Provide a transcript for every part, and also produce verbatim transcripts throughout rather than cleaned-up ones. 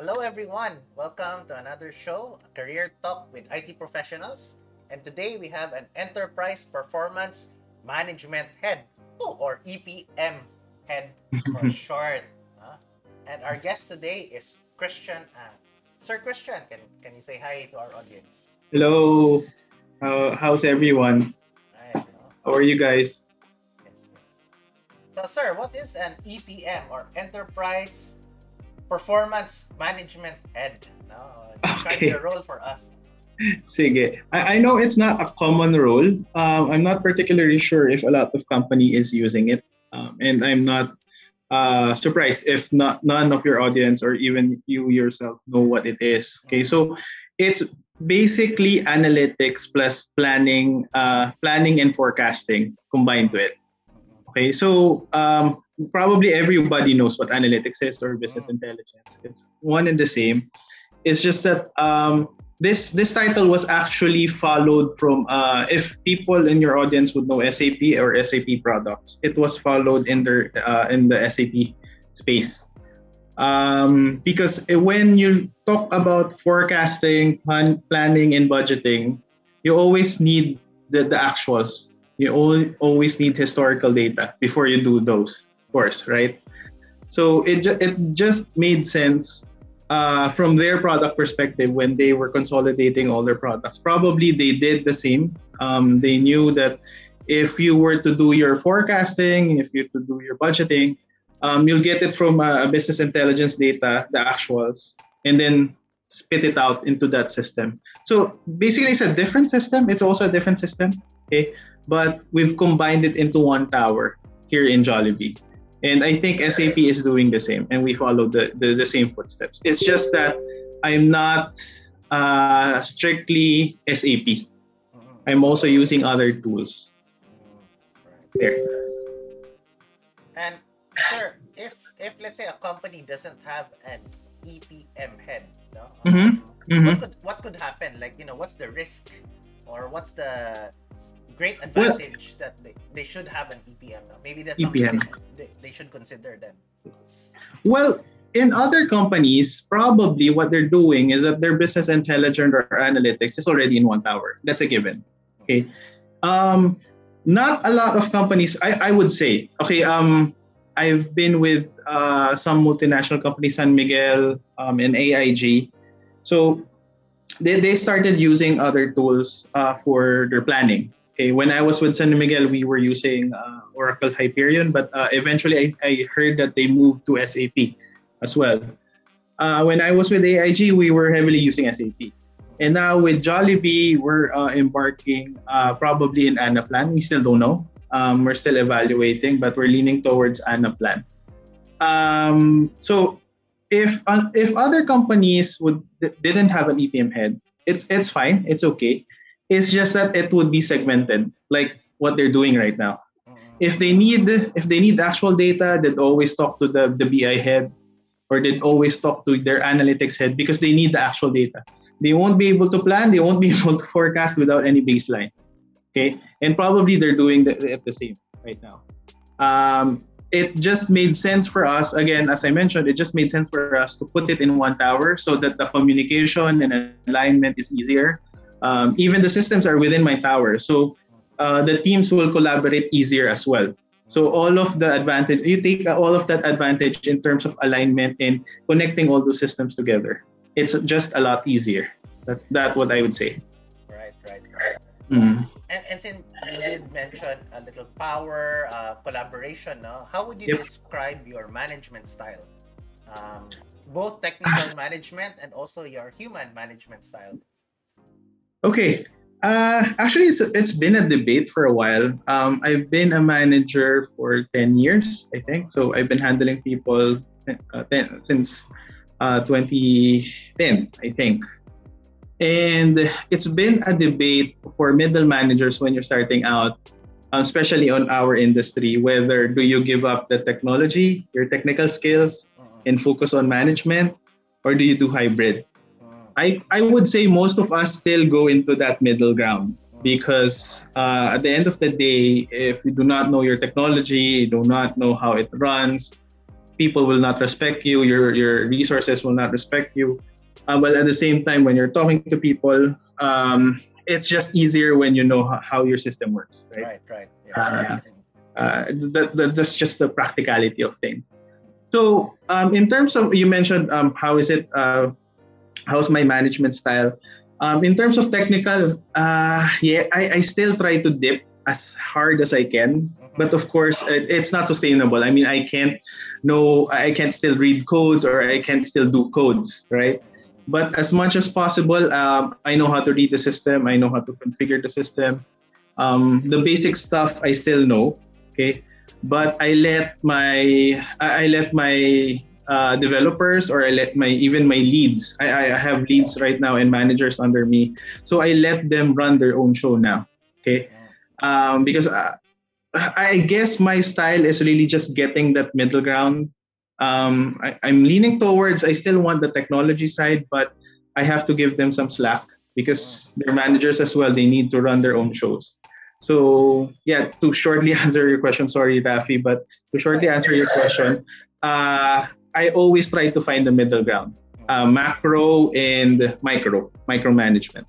Hello everyone! Welcome to another show, a Career Talk with I T Professionals. And today we have an Enterprise Performance Management Head, or E P M Head for short. Huh? And our guest today is Christian. Uh, Sir Christian, can, can you say hi to our audience? Hello! Uh, how's everyone? Right, no? How are you guys? Yes, yes. So sir, what is an E P M or Enterprise Performance Management Head? No, describe your role for us. Sige. I, I know it's not a common role. Um, I'm not particularly sure if a lot of company is using it. Um, and I'm not uh, surprised if not none of your audience or even you yourself know what it is. Okay, so it's basically analytics plus planning, uh, planning and forecasting combined to it. Okay, so um, probably everybody knows what analytics is or business intelligence. It's one and the same. It's just that um, this this title was actually followed from, uh, if people in your audience would know S A P or S A P products, it was followed in, their, uh, in the S A P space. Um, because when you talk about forecasting, plan, planning, and budgeting, you always need the, the actuals. You always need historical data before you do those. Course, right? So it, ju it just made sense uh, from their product perspective when they were consolidating all their products. Probably they did the same. Um, they knew that if you were to do your forecasting, if you to do your budgeting, um, you'll get it from uh, business intelligence data, the actuals, and then spit it out into that system. So basically it's a different system. It's also a different system, okay? But we've combined it into one tower here in Jollibee. And I think S A P is doing the same, and we follow the, the, the same footsteps. It's just that I'm not uh, strictly S A P. I'm also using other tools. There. And sir, if, if let's say a company doesn't have an E P M head, no? Mm-hmm. Mm-hmm. What could, what could happen? Like, you know, what's the risk? Or what's the great advantage well, that they, they should have an E P M now? Maybe that's E P M. something they, they should consider then. Well, in other companies, probably what they're doing is that their business intelligence or analytics is already in one tower. That's a given. Okay. Um, not a lot of companies, I, I would say, okay, um, I've been with uh, some multinational companies, San Miguel um, and A I G. So they, they started using other tools uh, for their planning. Okay, when I was with San Miguel, we were using uh, Oracle Hyperion, but uh, eventually I, I heard that they moved to S A P as well. Uh, when I was with A I G, we were heavily using S A P. And now with Jollibee, we're uh, embarking uh, probably in Anaplan. We still don't know. Um, we're still evaluating, but we're leaning towards Anaplan. Um, so if, uh, if other companies would, didn't have an E P M head, it, it's fine, it's okay. It's just that it would be segmented, like what they're doing right now. If they need, if they need actual data, they'd always talk to the, the B I head, or they'd always talk to their analytics head because they need the actual data. They won't be able to plan, they won't be able to forecast without any baseline. Okay, and probably they're doing the, the same right now. Um, it just made sense for us, again, as I mentioned, it just made sense for us to put it in one tower so that the communication and alignment is easier. Um, even the systems are within my tower, so uh, the teams will collaborate easier as well. So all of the advantage, you take all of that advantage in terms of alignment and connecting all those systems together. It's just a lot easier. That's that what I would say. Right, right, right. Mm. And, and since you did mention a little power, uh, collaboration, no? How would you yep. describe your management style? Um, both technical management and also your human management style. Okay, uh, actually, it's it's been a debate for a while. Um, I've been a manager for ten years, I think. So I've been handling people uh, ten, since uh, twenty ten, I think. And it's been a debate for middle managers when you're starting out, um, especially on our industry, whether do you give up the technology, your technical skills, and focus on management, or do you do hybrid? I, I would say most of us still go into that middle ground because uh, at the end of the day, if you do not know your technology, you do not know how it runs, people will not respect you, your your resources will not respect you. Uh, well, at the same time, when you're talking to people, um, it's just easier when you know how your system works, right? Right, right. Yeah, uh, yeah. Uh, that, that, that's just the practicality of things. So um, in terms of, you mentioned um, how is it, uh, how's my management style? Um, in terms of technical, uh, yeah, I, I still try to dip as hard as I can. But of course, it, it's not sustainable. I mean, I can't know, I can't still read codes or I can't still do codes, right? But as much as possible, um, I know how to read the system. I know how to configure the system. Um, the basic stuff I still know, okay? But I let my, I let my uh, developers or I let my, even my leads, I, I have leads right now and managers under me. So I let them run their own show now, okay? Um, because I, I guess my style is really just getting that middle ground. Um, I, I'm leaning towards, I still want the technology side, but I have to give them some slack because they're managers as well. They need to run their own shows. So yeah, to shortly answer your question, sorry, Rafi, but to shortly answer your question, uh, I always try to find the middle ground, uh, macro and micro, micromanagement.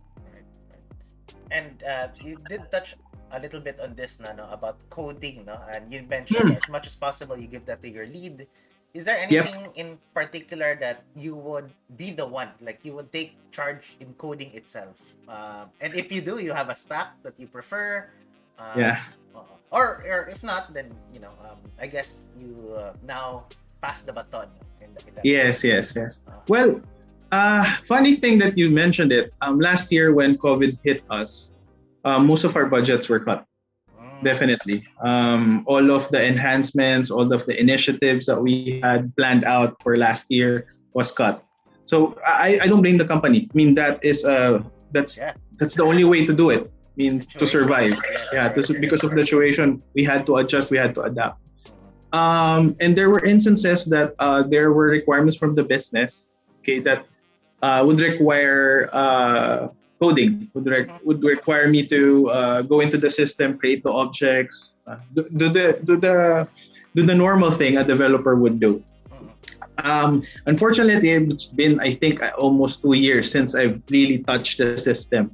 And uh, you did touch a little bit on this na, no, about coding, no? And you mentioned mm. as much as possible, you give that to your lead. Is there anything yep. in particular that you would be the one, like you would take charge in coding itself? Uh, and if you do, you have a stack that you prefer? Um, yeah. Or, or if not, then, you know, um, I guess you uh, now pass the baton. In, in that yes, sense. yes, yes. Uh, well, uh, funny thing that you mentioned it. Um, last year when COVID hit us, uh, most of our budgets were cut. Definitely. Um, all of the enhancements, all of the initiatives that we had planned out for last year was cut. So I, I don't blame the company. I mean, that is uh, that's yeah. that's the only way to do it. I mean, situation. to survive. Yeah, to, because of the situation, we had to adjust, we had to adapt. Um, and there were instances that uh, there were requirements from the business, okay, that uh, would require uh, coding would, re would require me to uh, go into the system, create the objects, uh, do, do, the, do, the, do the normal thing a developer would do. Um, unfortunately, it's been, I think, almost two years since I've really touched the system.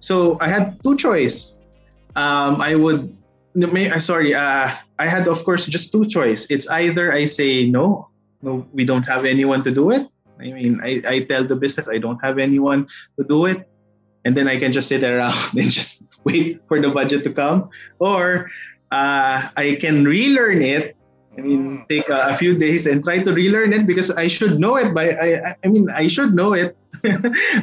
So I had two choices. Um, I would, sorry, uh, I had, of course, just two choices. It's either I say, no, no, we don't have anyone to do it. I mean, I, I tell the business I don't have anyone to do it. And then I can just sit around and just wait for the budget to come. Or uh, I can relearn it. I mean, take a, a few days and try to relearn it because I should know it. By I, I mean, I should know it.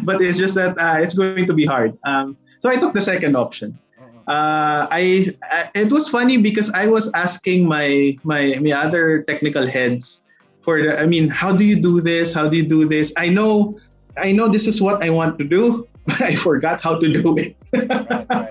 But it's just that uh, it's going to be hard. Um, so I took the second option. Uh, I, I it was funny because I was asking my, my my other technical heads for the. I mean, how do you do this? How do you do this? I know, I know this is what I want to do. But I forgot how to do it. right, right, right.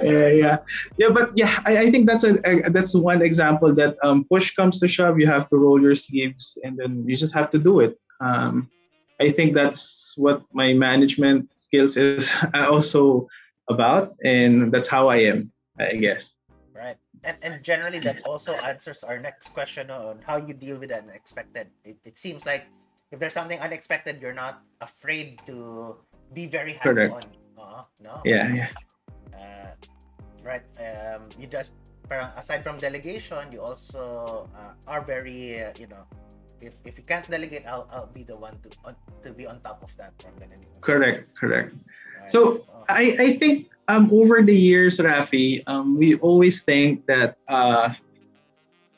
yeah, yeah, yeah. But yeah, I, I think that's a, a that's one example that um, push comes to shove, you have to roll your sleeves, and then you just have to do it. Um, I think that's what my management skills is also about, and that's how I am, I guess. Right, and and generally that also answers our next question on how you deal with an unexpected. It, it seems like if there's something unexpected, you're not afraid to. Be very hands-on. Uh, no? Yeah, yeah. Uh, right. Um, you just, aside from delegation, you also uh, are very, uh, you know, if, if you can't delegate, I'll, I'll be the one to on, to be on top of that. From the correct, correct. Right. So oh. I, I think um, over the years, Rafi, um, we always think that uh,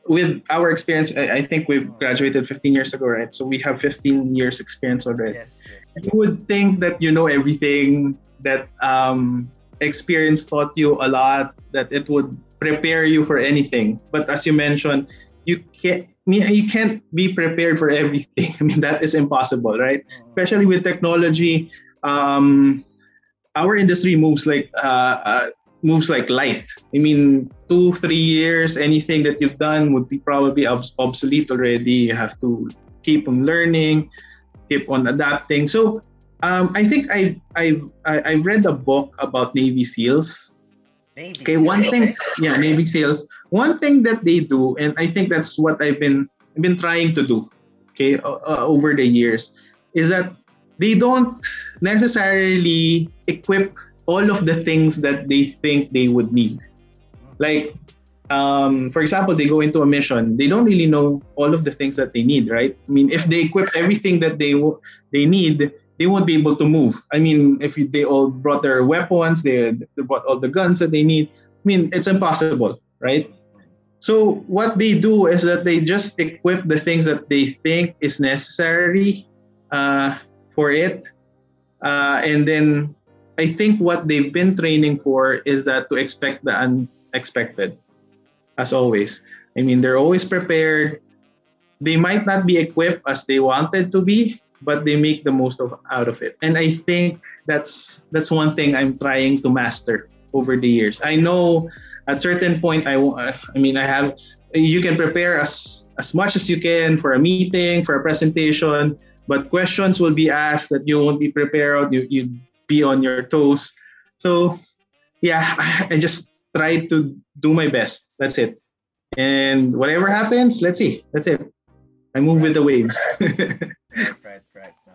with our experience, I, I think we've graduated fifteen years ago, right? So we have fifteen years experience already. Yes, yes. You would think that you know everything, that um, experience taught you a lot, that it would prepare you for anything. But as you mentioned, you can't, you can't be prepared for everything. I mean, that is impossible, right? Especially with technology, um, our industry moves like uh, uh, moves like light. I mean, two, three years, anything that you've done would be probably obs obsolete already. You have to keep on learning. Keep on adapting. So um, I think I've, I've, I've read a book about Navy SEALs. Navy okay, SEALs. One thing, yeah, Navy SEALs. One thing that they do, and I think that's what I've been been trying to do, okay, uh, over the years, is that they don't necessarily equip all of the things that they think they would need. Like, um, for example, they go into a mission, they don't really know all of the things that they need, right? I mean, if they equip everything that they they need, they won't be able to move. I mean, if they all brought their weapons, they, they brought all the guns that they need, I mean, it's impossible, right? So what they do is that they just equip the things that they think is necessary uh, for it. Uh, and then I think what they've been training for is that to expect the unexpected, as always. I mean, they're always prepared. They might not be equipped as they wanted to be, but they make the most of out of it. And I think that's that's one thing I'm trying to master over the years. I know at certain point, I, I mean, I have, you can prepare as, as much as you can for a meeting, for a presentation, but questions will be asked that you won't be prepared, you, you'd be on your toes. So yeah, I just try to do my best, that's it. And whatever happens, let's see, that's it. I move right with the waves. Right, right. No.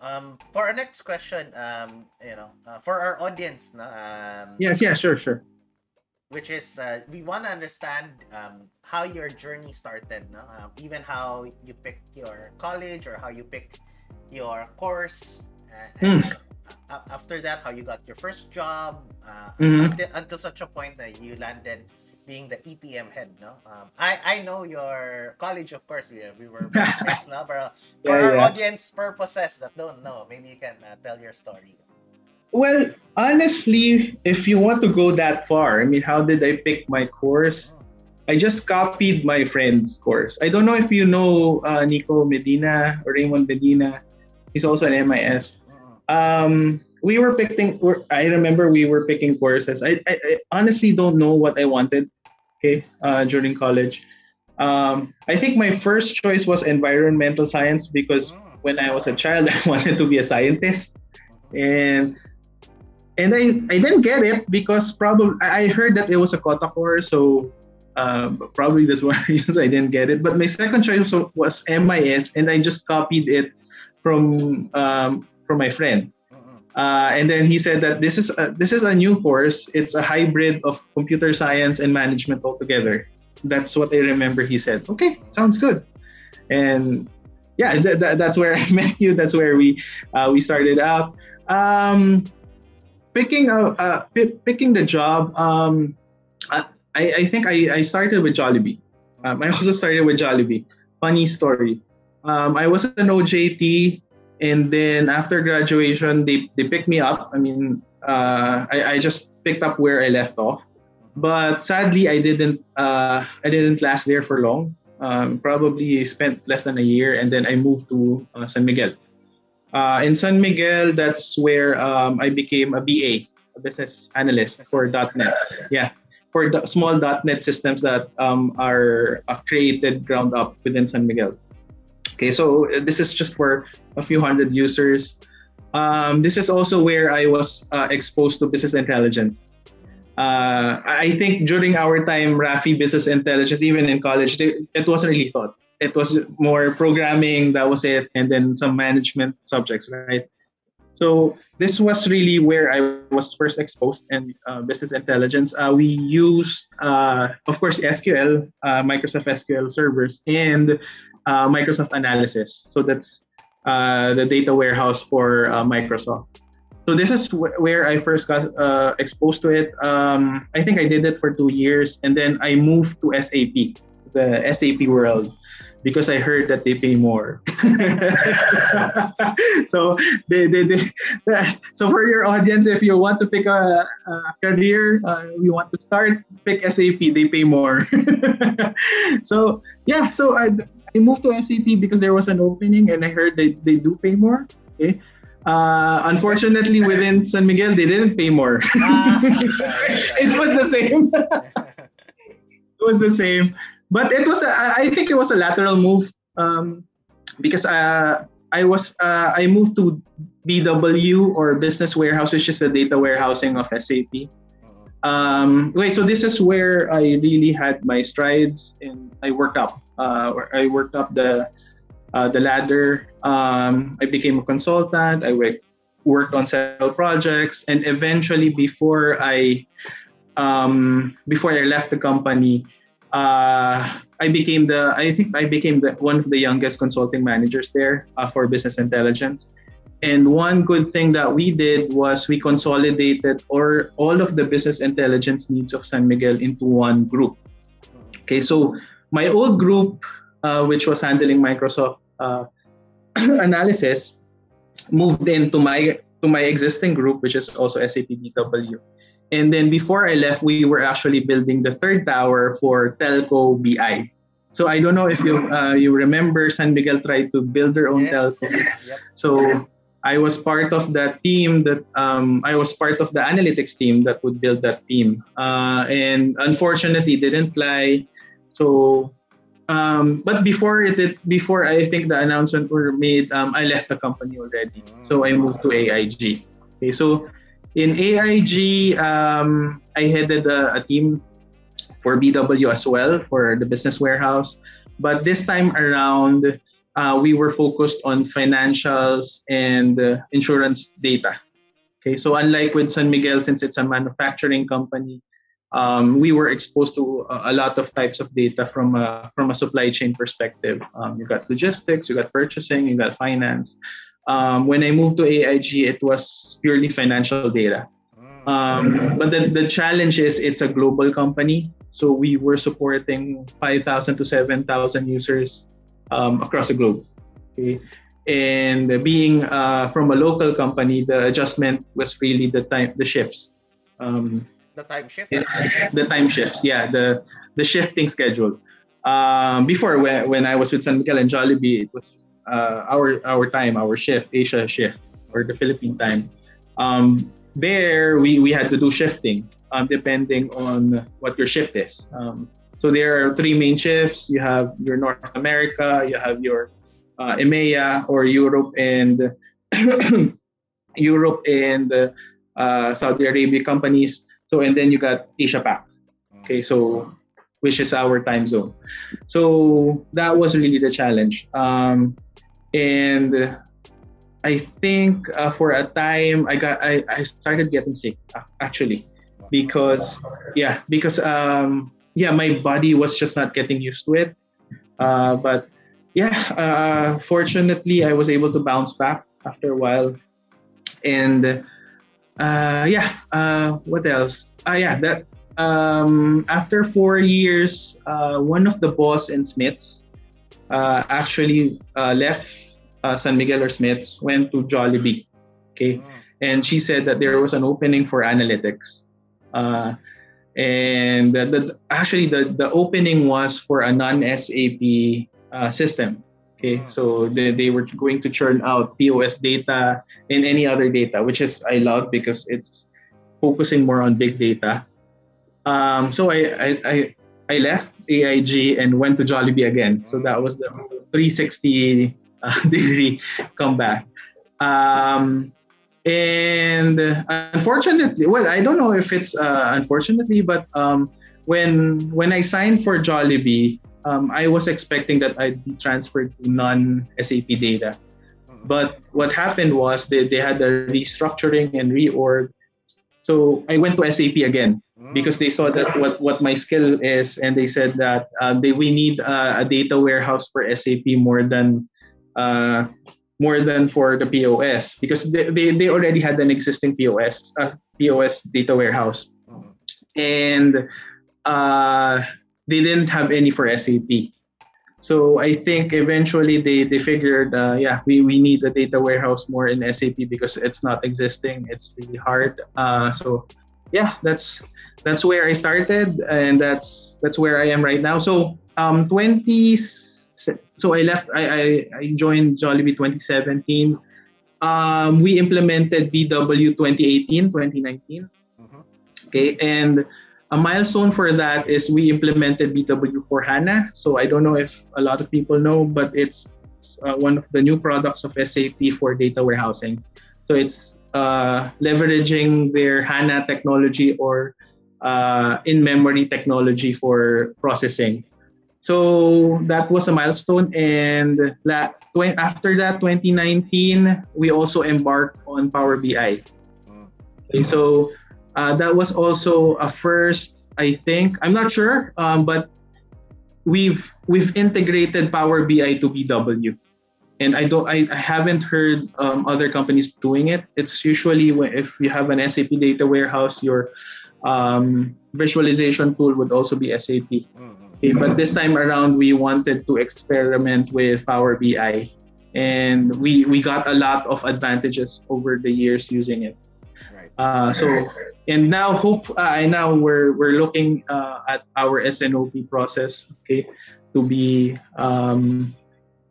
Um, for our next question, um, you know, uh, for our audience, no, um, yes, yeah, sure, sure. Which is, uh, we want to understand um, how your journey started, no? Um, even how you picked your college or how you picked your course. Uh, and mm. After that, how you got your first job uh, mm-hmm. until, until such a point that you landed being the E P M head, no? Um, I, I know your college, of course, we, we were best no? But uh, for yeah, our yeah. audience purposes that don't know, maybe you can uh, tell your story. Well, honestly, if you want to go that far, I mean, how did I pick my course? Oh. I just copied my friend's course. I don't know if you know uh, Nico Medina or Raymond Medina. He's also an M I S. Oh. Um, we were picking, I remember we were picking courses. I, I, I honestly don't know what I wanted. Okay, uh, during college. Um, I think my first choice was environmental science because when I was a child, I wanted to be a scientist. And and I, I didn't get it because probably, I heard that it was a quota course, so um, probably that's one of the reasons I didn't get it. But my second choice was M I S, and I just copied it from um, from my friend. Uh, and then he said that this is a, this is a new course. It's a hybrid of computer science and management altogether. That's what I remember he said. Okay, sounds good. And yeah, th th that's where I met you. That's where we uh, we started out. Um, picking a, uh, picking the job. Um, I, I think I, I started with Jollibee. Um, I also started with Jollibee. Funny story. Um, I was an O J T. And then after graduation, they, they picked me up. I mean, uh, I, I just picked up where I left off. But sadly, I didn't uh, I didn't last there for long. Um, probably spent less than a year. And then I moved to uh, San Miguel. Uh, in San Miguel, that's where um, I became a B A, a business analyst for dot net. Yeah, for the small dot net systems that um, are uh, created ground up within San Miguel. Okay, so this is just for a few hundred users. Um, this is also where I was uh, exposed to business intelligence. Uh, I think during our time, Rafi, business intelligence, even in college, they, it wasn't really thought. It was more programming, that was it, and then some management subjects, right? So this was really where I was first exposed in uh, business intelligence. Uh, we used, uh, of course, S Q L, uh, Microsoft S Q L servers, and Uh, Microsoft Analysis. So that's uh, the data warehouse for uh, Microsoft. So this is wh where I first got uh, exposed to it. Um, I think I did it for two years and then I moved to S A P, the S A P world, because I heard that they pay more. so, they, they, they, so for your audience, if you want to pick a, a career, uh, you want to start, pick S A P, they pay more. so yeah, so I, I moved to S A P because there was an opening and I heard they, they do pay more. Okay. Uh, unfortunately, within San Miguel, they didn't pay more. It was the same. It was the same. But it was, a, I think it was a lateral move um, because uh, I was, uh, I moved to B W or Business Warehouse, which is the data warehousing of S A P. Um, wait, so this is where I really had my strides and I worked up. uh, where I worked up the uh, the ladder. Um, I became a consultant. I worked worked on several projects, and eventually, before I um, before I left the company, uh, I became the I think I became the one of the youngest consulting managers there uh, for business intelligence. And one good thing that we did was we consolidated or all of the business intelligence needs of San Miguel into one group. Okay, so my old group, uh, which was handling Microsoft uh, Analysis, moved into my to my existing group, which is also S A P D W. And then before I left, we were actually building the third tower for Telco B I. So I don't know if you uh, you remember, San Miguel tried to build their own yes. telco. Yes. So I was part of that team that um, I was part of the analytics team that would build that team, uh, and unfortunately didn't fly. So, um, but before it, it before I think the announcement were made, um, I left the company already. So I moved to A I G. Okay, so in A I G, um, I headed a, a team for B W as well, for the business warehouse, but this time around. Uh, we were focused on financials and uh, insurance data. Okay, so unlike with San Miguel, since it's a manufacturing company, um, we were exposed to a, a lot of types of data from a, from a supply chain perspective. Um, you got logistics, you got purchasing, you got finance. Um, when I moved to A I G, it was purely financial data. Um, but the, the challenge is it's a global company. So we were supporting five thousand to seven thousand users Um, across the globe, okay? And being uh, from a local company, the adjustment was really the time, the shifts, um, the time shift, it, the time shifts, yeah, the the shifting schedule. Um, before when, when I was with San Miguel and Jollibee, it was uh, our our time, our shift, Asia shift, or the Philippine time. Um, there we we had to do shifting um, depending on what your shift is. Um, So there are three main shifts. You have your North America, you have your uh, EMEA or Europe and Europe and uh, Saudi Arabia companies. So and then you got Asia Pac. Okay, so which is our time zone. So that was really the challenge. Um, and I think uh, for a time I got I, I started getting sick actually because yeah because. Um, Yeah, my body was just not getting used to it. Uh, but yeah, uh, fortunately, I was able to bounce back after a while. And uh, yeah, uh, what else? Ah, yeah, that um, after four years, uh, one of the boss in Smith's uh, actually uh, left uh, San Miguel or Smith's, went to Jollibee. Okay, and she said that there was an opening for analytics. Uh, And the, the, actually, the, the opening was for a non-S A P uh, system. Okay, so they, they were going to churn out P O S data and any other data, which is I love because it's focusing more on big data. Um, so I, I I left A I G and went to Jollibee again. So that was the three sixty uh, degree comeback. Um, And unfortunately, well, I don't know if it's uh, unfortunately, but um, when when I signed for Jollibee, um, I was expecting that I'd be transferred to non-S A P data. But what happened was they, they had a restructuring and reorg. So I went to S A P again because they saw that what, what my skill is, and they said that uh, they, we need uh, a data warehouse for S A P more than... Uh, more than for the P O S because they, they, they already had an existing P O S uh, P O S data warehouse and uh, they didn't have any for S A P. So I think eventually they, they figured, uh, yeah, we, we need a data warehouse more in S A P because it's not existing. It's really hard. Uh, so yeah, that's that's where I started and that's that's where I am right now. So um, twenties. So I left, I, I, I joined Jollibee twenty seventeen. Um, we implemented B W twenty eighteen, twenty nineteen. Uh-huh. Okay, and a milestone for that is we implemented B W for HANA. So I don't know if a lot of people know, but it's uh, one of the new products of S A P for data warehousing. So it's uh, leveraging their HANA technology or uh, in-memory technology for processing. So that was a milestone, and after that, twenty nineteen, we also embarked on Power B I. Okay, so uh, that was also a first, I think. I'm not sure, um, but we've we've integrated Power B I to B W, and I don't, I, I haven't heard um, other companies doing it. It's usually if you have an S A P data warehouse, your um, visualization tool would also be S A P. Okay, but this time around, we wanted to experiment with Power B I, and we we got a lot of advantages over the years using it. Uh, so and now hope I uh, now we're we're looking uh, at our S N O P process, okay, to be um,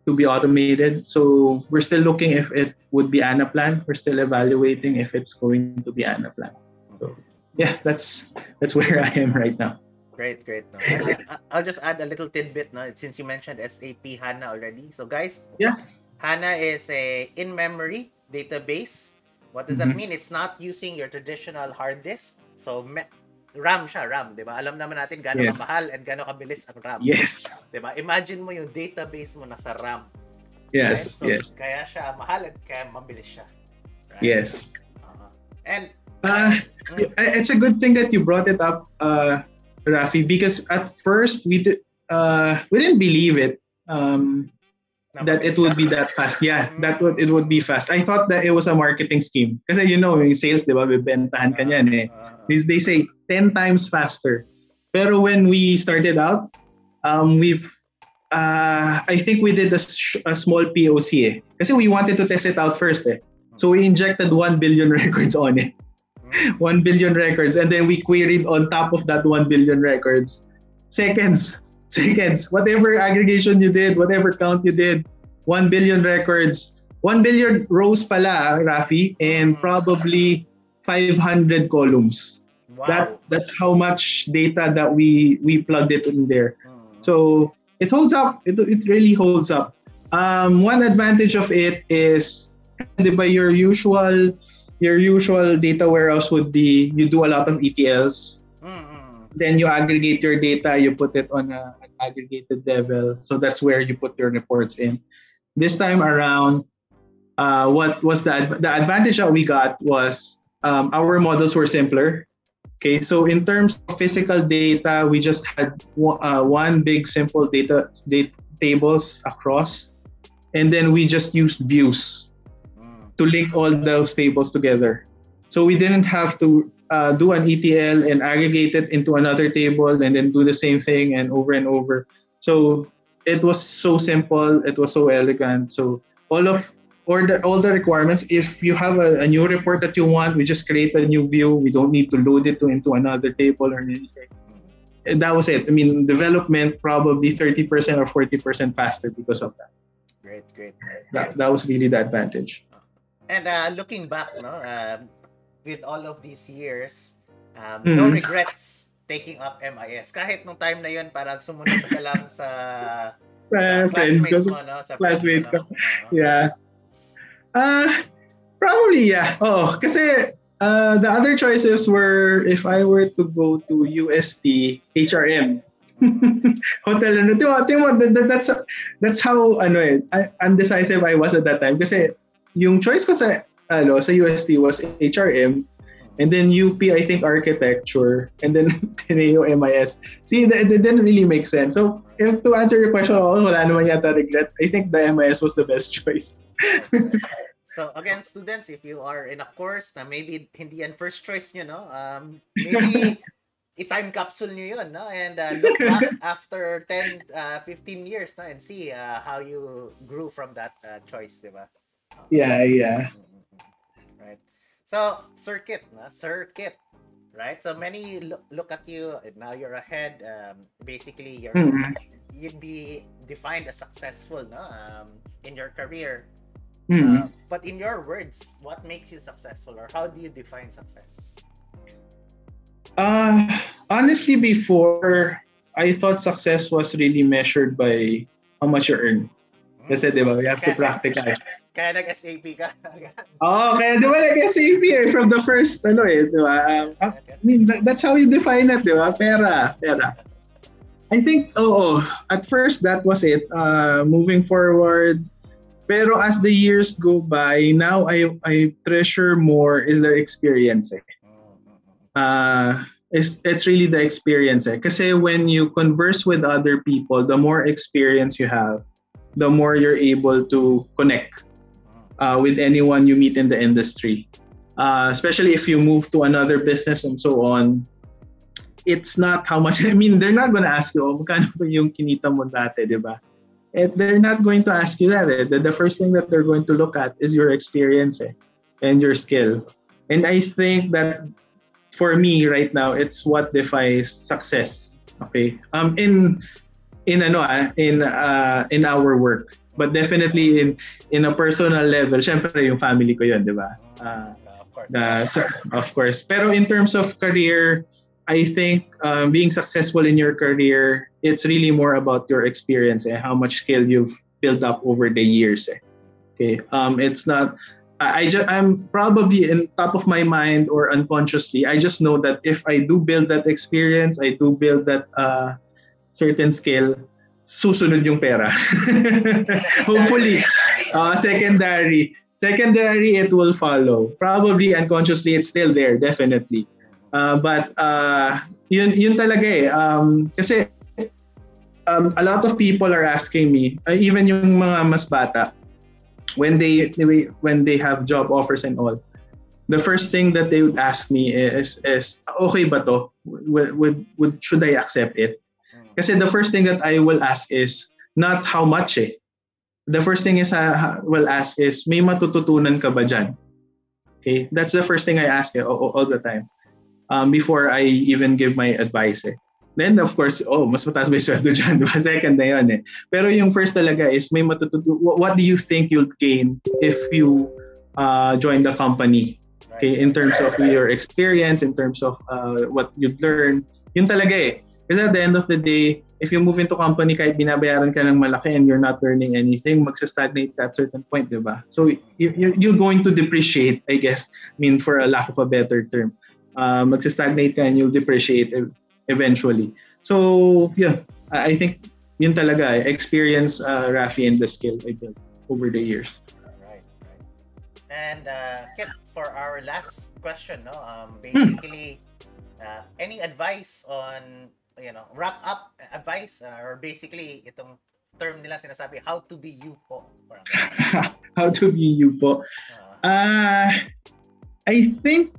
to be automated. So we're still looking if it would be Anaplan. We're still evaluating if it's going to be Anaplan. So yeah, that's that's where I am right now. Great, great. No? I'll just add a little tidbit. No, since you mentioned S A P HANA already, so guys, yeah, HANA is a in-memory database. What does that mean? It's not using your traditional hard disk. So, RAM siya, RAM, di ba? Alam naman natin gano'ng yes. kamahal and gano'ng kabilis ang RAM. Yes. Di ba? Imagine mo yung database mo nasa RAM. Yes, right? So, yes. Kaya siya mahal at kaya mabilis siya. Right? Yes. Uh-huh. And, uh, mm. it's a good thing that you brought it up, uh, Rafi, because at first, we, did, uh, we didn't believe it. Um, That it would be that fast. Yeah, that would, it would be fast. I thought that it was a marketing scheme. Kasi you know, yung sales, di ba, bibentahan ka niyan eh. They say ten times faster. Pero when we started out, um, we've, uh, I think we did a, a small P O C eh. Kasi we wanted to test it out first eh. So we injected one billion records on it. one billion records. And then we queried on top of that one billion records. Seconds. Seconds, whatever aggregation you did, whatever count you did, one billion records, one billion rows pala, Rafi, and probably five hundred columns. Wow. That, that's how much data that we, we plugged it in there. So it holds up, it, it really holds up. Um, one advantage of it is, diba, your usual, your usual data warehouse would be, you do a lot of E T Ls. Then you aggregate your data, you put it on a, an aggregated level. So that's where you put your reports in. This time around, uh, what was the, the advantage that we got was um, our models were simpler. Okay, so in terms of physical data, we just had one, uh, one big simple data, data tables across. And then we just used views to link all those tables together. So we didn't have to Uh, do an E T L and aggregate it into another table and then do the same thing and over and over. So it was so simple. It was so elegant. So all of all the, all the requirements, if you have a, a new report that you want, we just create a new view. We don't need to load it to, into another table or anything. And that was it. I mean, development probably thirty percent or forty percent faster because of that. Great, great. great. That, that was really the advantage. And uh, looking back, no, uh, with all of these years, um, mm. no regrets taking up M I S. Kahit nung time na yun, parang sumunod ka lang sa, sa, sa classmate mo, no? Sa classmate ko. Yeah. Uh, probably, yeah. Oo, kasi uh, the other choices were, if I were to go to U S T, H R M. Hotel, ano, that's, that's how ano, eh, undecisive I was at that time. Kasi yung choice ko sa Hello, sa U S T was H R M, and then U P, I think, architecture, and then Ateneo M I S. See, that, that didn't really make sense. So, if to answer your question, oh, wala naman yata regret, I think the M I S was the best choice. So, again, students, if you are in a course na maybe hindi yan first choice nyo, no? Um, maybe i-time capsule nyo yun, no? And uh, look back after ten, fifteen years, no? And see uh, how you grew from that uh, choice, di ba? Um, yeah, yeah. Right. So circuit, no? circuit, right? So many look, look at you now. You're ahead. Um, basically, you're mm-hmm. you'd be defined as successful, no? Um, in your career. Mm-hmm. uh, but in your words, what makes you successful, or how do you define success? Uh, honestly, before I thought success was really measured by how much you earn. Kasi, di ba, we have to practice. Kaya nag-S A P ka. Oo, kaya di ba nag-S A P eh, from the first, ano eh, di ba? Um, I mean, that's how you define it, di ba? Pera, pera. I think, oo, at first that was it. Uh, moving forward, pero as the years go by, now I I treasure more is their experience. Eh. Uh, it's it's really the experience. Eh. Kasi when you converse with other people, the more experience you have, the more you're able to connect uh, with anyone you meet in the industry. Uh, especially if you move to another business and so on. It's not how much, I mean, they're not going to ask you, oh, magkano ba yung kinita mo dati, di ba? They're not going to ask you that. Eh. The, the first thing that they're going to look at is your experience eh, and your skill. And I think that for me right now, it's what defines success. Okay, um, in in ano in uh, in our work, but definitely in in a personal level. Syempre yung family ko yun, di ba? Uh, of course. Uh, so, of course. Pero in terms of career, I think um, being successful in your career, it's really more about your experience and eh, how much skill you've built up over the years. Eh. Okay, um, it's not. I, I just I'm probably in top of my mind or unconsciously. I just know that if I do build that experience, I do build that uh, certain skill. Susunod yung pera. Hopefully, uh, secondary, secondary, it will follow. Probably unconsciously, it's still there. Definitely. Uh, but uh, yun, yun talaga eh. Um, kasi um, a lot of people are asking me, uh, even yung mga mas bata, when they when they have job offers and all, the first thing that they would ask me is, is okay ba to? Would, would, would, should I accept it? Kasi the first thing that I will ask is, not how much eh. The first thing is I will ask is, may matututunan ka ba dyan? Okay? That's the first thing I ask eh, all, all the time. Um, before I even give my advice. Eh. Then of course, oh, mas mataas ba yung sweldo dyan? Diba? Second na yun eh. Pero yung first talaga is, may matututu- what do you think you'll gain if you uh, join the company? Okay, in terms of your experience, in terms of uh, what you'd learn. Yun talaga eh. Kasi at the end of the day, if you move into company, kahit binabayaran ka ng malaki and you're not learning anything, magsa-stagnate at certain point, diba? So you- you're going to depreciate, I guess, I mean, for a lack of a better term. Uh, magsa-stagnate ka and you'll depreciate eventually. So, yeah, I think yun talaga eh. Experience, uh, Rafi, and the skill I built over the years. Right, right. And uh, Kit, for our last question, no, um, basically, uh, any advice on, you know, wrap up advice uh, or basically itong term nila sinasabi, how to be you po? How to be you po? Uh, I think.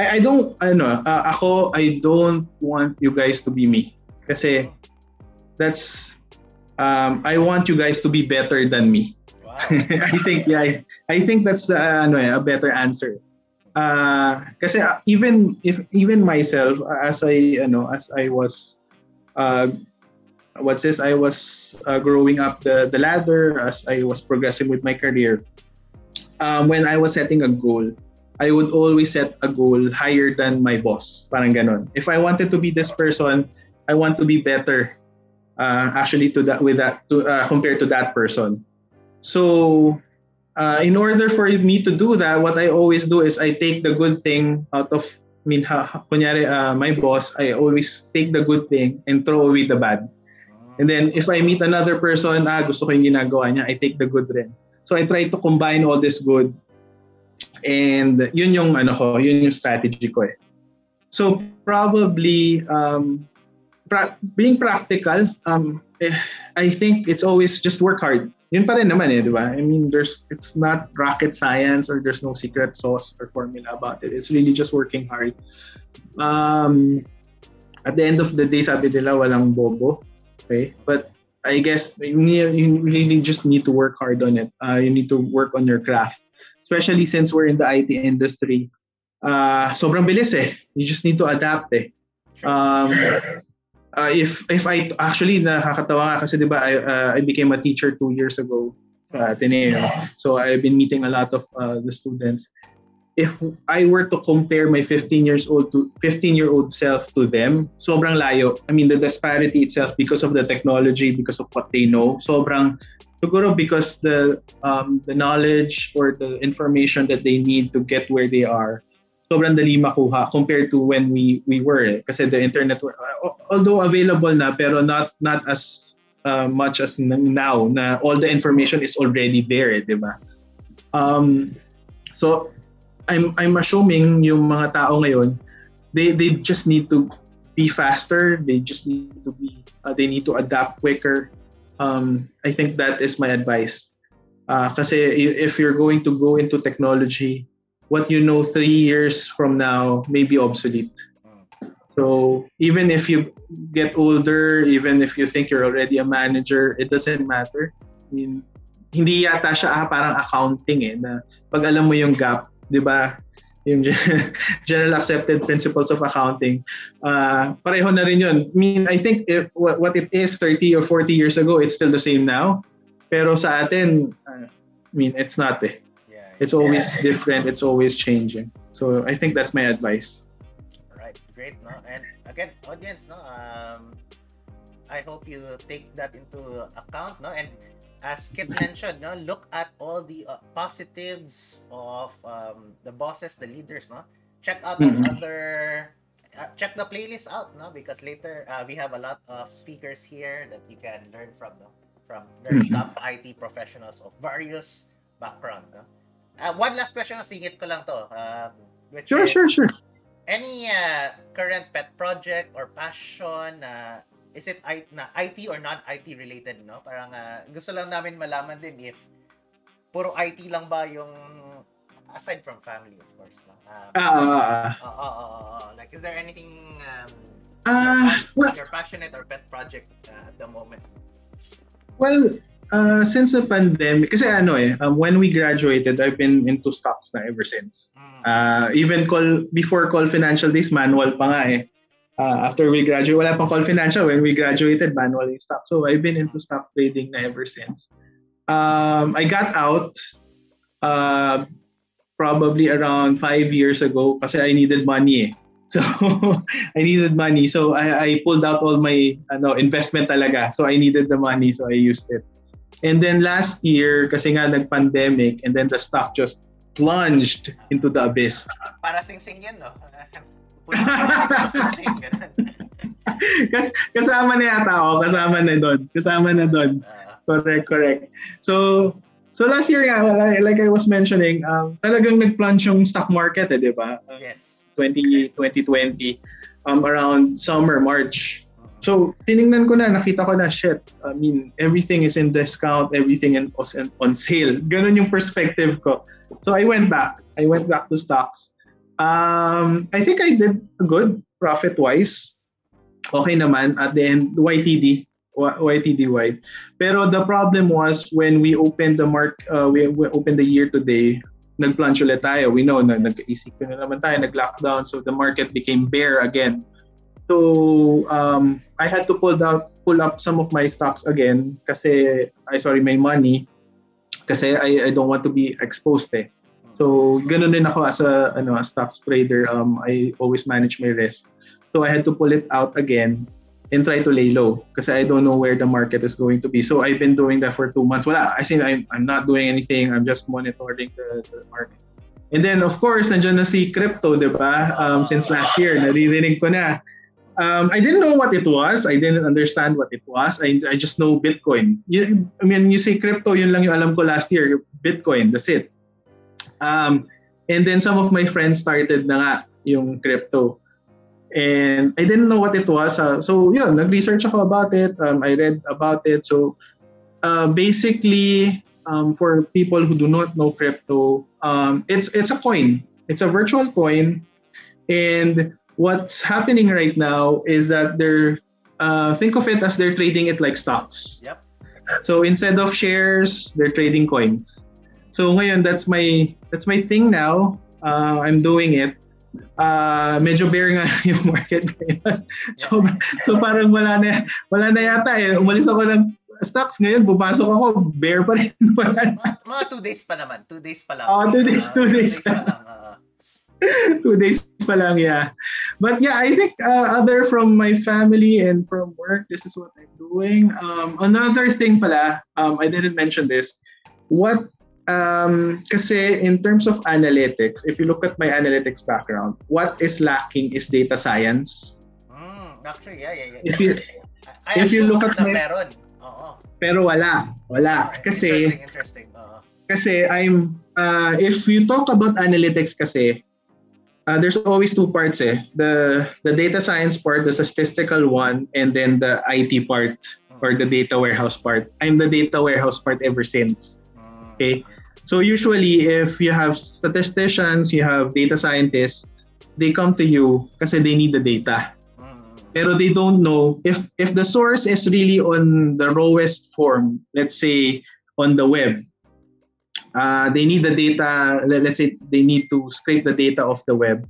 I don't, ano, uh, ako, I don't want you guys to be me. Kasi that's, um, I want you guys to be better than me. Wow. I think, yeah, I, I think that's the, uh, ano, eh, a better answer. Uh, kasi uh, even, if, even myself, as I, ano, as I was, uh, what's this, I was uh, growing up the, the ladder, as I was progressing with my career, um, when I was setting a goal, I would always set a goal higher than my boss. Parang ganon. If I wanted to be this person, I want to be better, uh, actually, to that with that to uh, compared to that person. So, uh, in order for me to do that, what I always do is I take the good thing out of. I mean, ha, kunyari, uh, my boss. I always take the good thing and throw away the bad. And then if I meet another person, ah, gusto ko yung ginagawa niya, I take the good rin. So I try to combine all this good. And yun yung ano ko, yun yung strategy ko eh. So probably um, pra- being practical, um, eh, I think it's always just work hard. Yun pa rin naman eh, di ba? I mean, there's it's not rocket science or there's no secret sauce or formula about it. It's really just working hard. Um, at the end of the day, sabi nila walang bobo, okay? But I guess you, need, you really just need to work hard on it. Uh, you need to work on your craft. Especially since we're in the I T industry, uh, sobrang bilis eh. You just need to adapt eh. Um, uh, if if I actually nakakatawa nga kasi di ba I uh, I became a teacher two years ago sa Ateneo, so I've been meeting a lot of uh, the students. If I were to compare my fifteen years old to fifteen year old self to them, sobrang layo. I mean the disparity itself because of the technology, because of what they know, sobrang. Siguro because the um, the knowledge or the information that they need to get where they are sobrang dali makuha compared to when we we were eh. Kasi the internet, although available na, pero not not as uh, much as now na all the information is already there eh, di ba? Um, so I'm I'm assuming yung mga tao ngayon, they they just need to be faster, they just need to be uh, they need to adapt quicker. Um, I think that is my advice. Uh, kasi if you're going to go into technology, what you know three years from now may be obsolete. So even if you get older, even if you think you're already a manager, it doesn't matter. I mean, hindi yata siya ah, parang accounting eh, na pag alam mo yung gap, di ba? Yung general accepted principles of accounting. Uh, pareho na rin yun. I mean, I think if, what it is thirty or forty years ago, it's still the same now. Pero sa atin, uh, I mean, it's not eh. Yeah, it's always yeah. different. It's always changing. So I think that's my advice. All right, great. No? And again, audience, no, um, I hope you take that into account. No, and as Kit mentioned, no, look at all the uh, positives of um, the bosses, the leaders. No, check out mm-hmm. the other, uh, check the playlist out. No, because later uh, we have a lot of speakers here that you can learn from. No? From their top I T professionals of various background. No? Uh, one last question, singit ko lang to. Um, which sure, is, sure, sure. Any uh, current pet project or passion, uh, is it I T, na, I T or non-I T related? No? Parang uh, gusto lang namin malaman din if puro I T lang ba yung, aside from family, of course. No? Um, uh, uh, uh, uh, uh, like, is there anything um, uh, you're, you're passionate or pet project uh, at the moment? Well, uh, since the pandemic, kasi ano eh, um, when we graduated, I've been into stocks na ever since. Uh, even call, before call financial days, manual pa nga eh. Uh, after we graduated, wala pang call financial, when we graduated, manual yung stock. So I've been into stock trading na ever since. Um, I got out uh, probably around five years ago kasi I needed money eh. So I needed money, so I, I pulled out all my ano, investment talaga. So I needed the money, so I used it. And then last year, kasi nga nag-pandemic, and then the stock just plunged into the abyss. Para sing-sing yan, no? Kas kasama na yata ako, kasama na doon, kasama na doon. Correct, correct. So So last year, nga, like I was mentioning, um, talagang nag-plunge yung stock market, eh, di ba? Yes. twenty twenty um, around summer, March. So tinignan ko na, nakita ko na, shit, I mean, everything is in discount, everything in, in, on sale. Ganun yung perspective ko. So I went back. I went back to stocks. Um, I think I did good profit-wise. Okay naman. At the end, Y T D. Y T D-wide. Pero the problem was when we opened the mark, uh, we, we opened the year today, nag-plunge ulit tayo. We know, nag-isip na naman tayo, nag-lockdown, so the market became bare again. So um, I had to pull out, pull up some of my stocks again kasi, I sorry, my money kasi I, I don't want to be exposed eh. So ganun din ako as a ano, as stocks trader. Um, I always manage my risk. So I had to pull it out again and try to lay low kasi I don't know where the market is going to be. So I've been doing that for two months. Wala, I think I'm, I'm not doing anything. I'm just monitoring the, the market. And then, of course, nandiyan na si crypto, di ba? Um, since last year, naririnig ko na. Um, I didn't know what it was. I didn't understand what it was. I, I just know Bitcoin. You, I mean, you say crypto, yun lang yung alam ko last year. Bitcoin, that's it. Um, and then some of my friends started na nga yung crypto. And I didn't know what it was. Uh, so yeah, nag-research ako about it. Um, I read about it. So uh, basically, um, for people who do not know crypto, um, it's it's a coin. It's a virtual coin. And what's happening right now is that they're, uh, think of it as they're trading it like stocks. Yep. So instead of shares, they're trading coins. So ngayon, that's my, that's my thing now. Uh, I'm doing it. Uh, medyo bear nga yung market na yun. So, so parang wala na, wala na yata eh. Umalis ako ng stocks ngayon, bupasok ako, bear pa rin. Mga, mga two days pa naman, two days pa lang. Oh, two days, two days, uh, two days pa lang. Uh. Two days pa lang, yeah. But yeah, I think uh, other from my family and from work, this is what I'm doing. Um, another thing pala, um, I didn't mention this, what Um, kasi in terms of analytics, if you look at my analytics background, what is lacking is data science. Mm, actually, yeah, yeah, yeah. If you, I, I if you look at my, meron. Oo. Pero wala, wala. Oh, kasi, interesting, interesting. Uh-huh. Kasi I'm, uh, if you talk about analytics kasi, uh, there's always two parts eh. The, the data science part, the statistical one, and then the I T part, or the data warehouse part. I'm the data warehouse part ever since. Okay. So usually, if you have statisticians, you have data scientists, they come to you kasi they need the data. Pero they don't know if if the source is really on the rawest form, let's say on the web. Uh, they need the data, let's say they need to scrape the data off the web,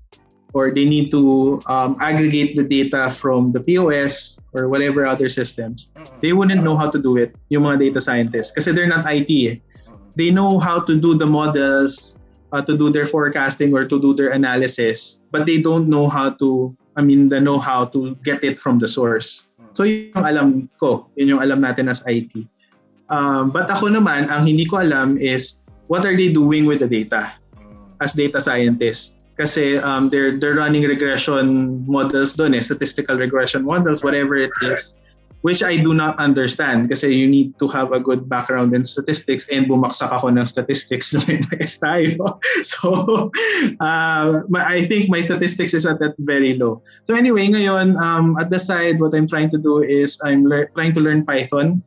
or they need to um, aggregate the data from the P O S or whatever other systems. They wouldn't know how to do it, yung mga data scientists, kasi they're not I T eh. They know how to do the models, uh, to do their forecasting or to do their analysis, but they don't know how to, I mean, the know-how to get it from the source. So yun yung alam ko, yun yung alam natin as I T. Um, but ako naman, ang hindi ko alam is, what are they doing with the data as data scientists? Kasi um, they're, they're running regression models dun eh, statistical regression models, whatever it is. Which I do not understand kasi you need to have a good background in statistics, and bumagsak ako ng statistics noong nag-S tayo. So, uh, I think my statistics is at that very low. So anyway, ngayon, um, at the side, what I'm trying to do is I'm le- trying to learn Python.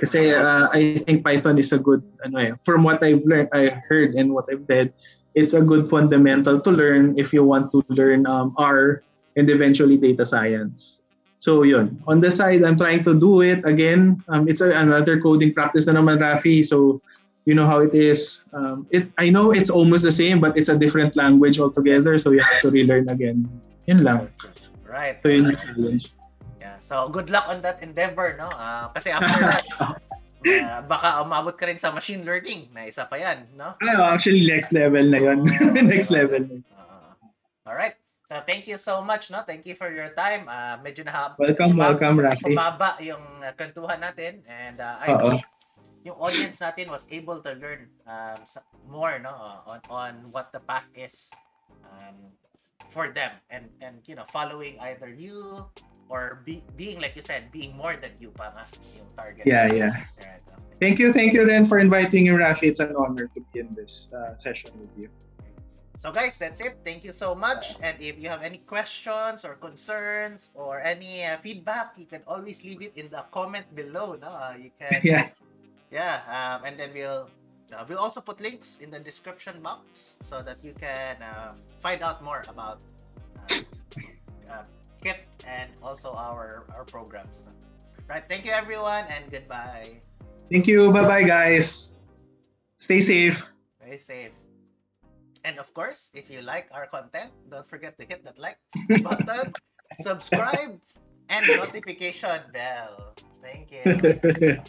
Kasi uh, I think Python is a good, ano eh, from what I've learned, I heard and what I've read, it's a good fundamental to learn if you want to learn um, R and eventually data science. So yun, on the side, I'm trying to do it again. Um, it's a, another coding practice na naman, Rafi. So you know how it is. Um, it, I know it's almost the same, but it's a different language altogether. So you have to relearn again. Yun lang. Right. So yun yung challenge. Yeah. So good luck on that endeavor, no? Uh, kasi after that, uh, baka umabot ka rin sa machine learning. Na isa pa yan, no? Oh, actually, next level na yun. Next level na yun. Uh, alright. So thank you so much, no? Thank you for your time. Uh, medyo na welcome, bumab- welcome, Rafi. Mababa yung uh, kwentuhan natin, and uh, I hope yung audience natin was able to learn um, more, no, on on what the path is um, for them, and and you know, following either you or be, being like you said, being more than you pa nga yung target. Yeah, yeah. Right, okay. Thank you, thank you Ren for inviting me, Rafi. It's an honor to be in this uh, session with you. So guys, that's it. Thank you so much. And if you have any questions or concerns or any uh, feedback, you can always leave it in the comment below. No, uh, you can. Yeah. Yeah. Um, and then we'll uh, we'll also put links in the description box so that you can uh, find out more about uh, uh, Kit and also our our programs. No? Right. Thank you, everyone, and goodbye. Thank you. Bye, bye, guys. Stay safe. Stay safe. And of course, if you like our content, don't forget to hit that like button, subscribe, and notification bell. Thank you.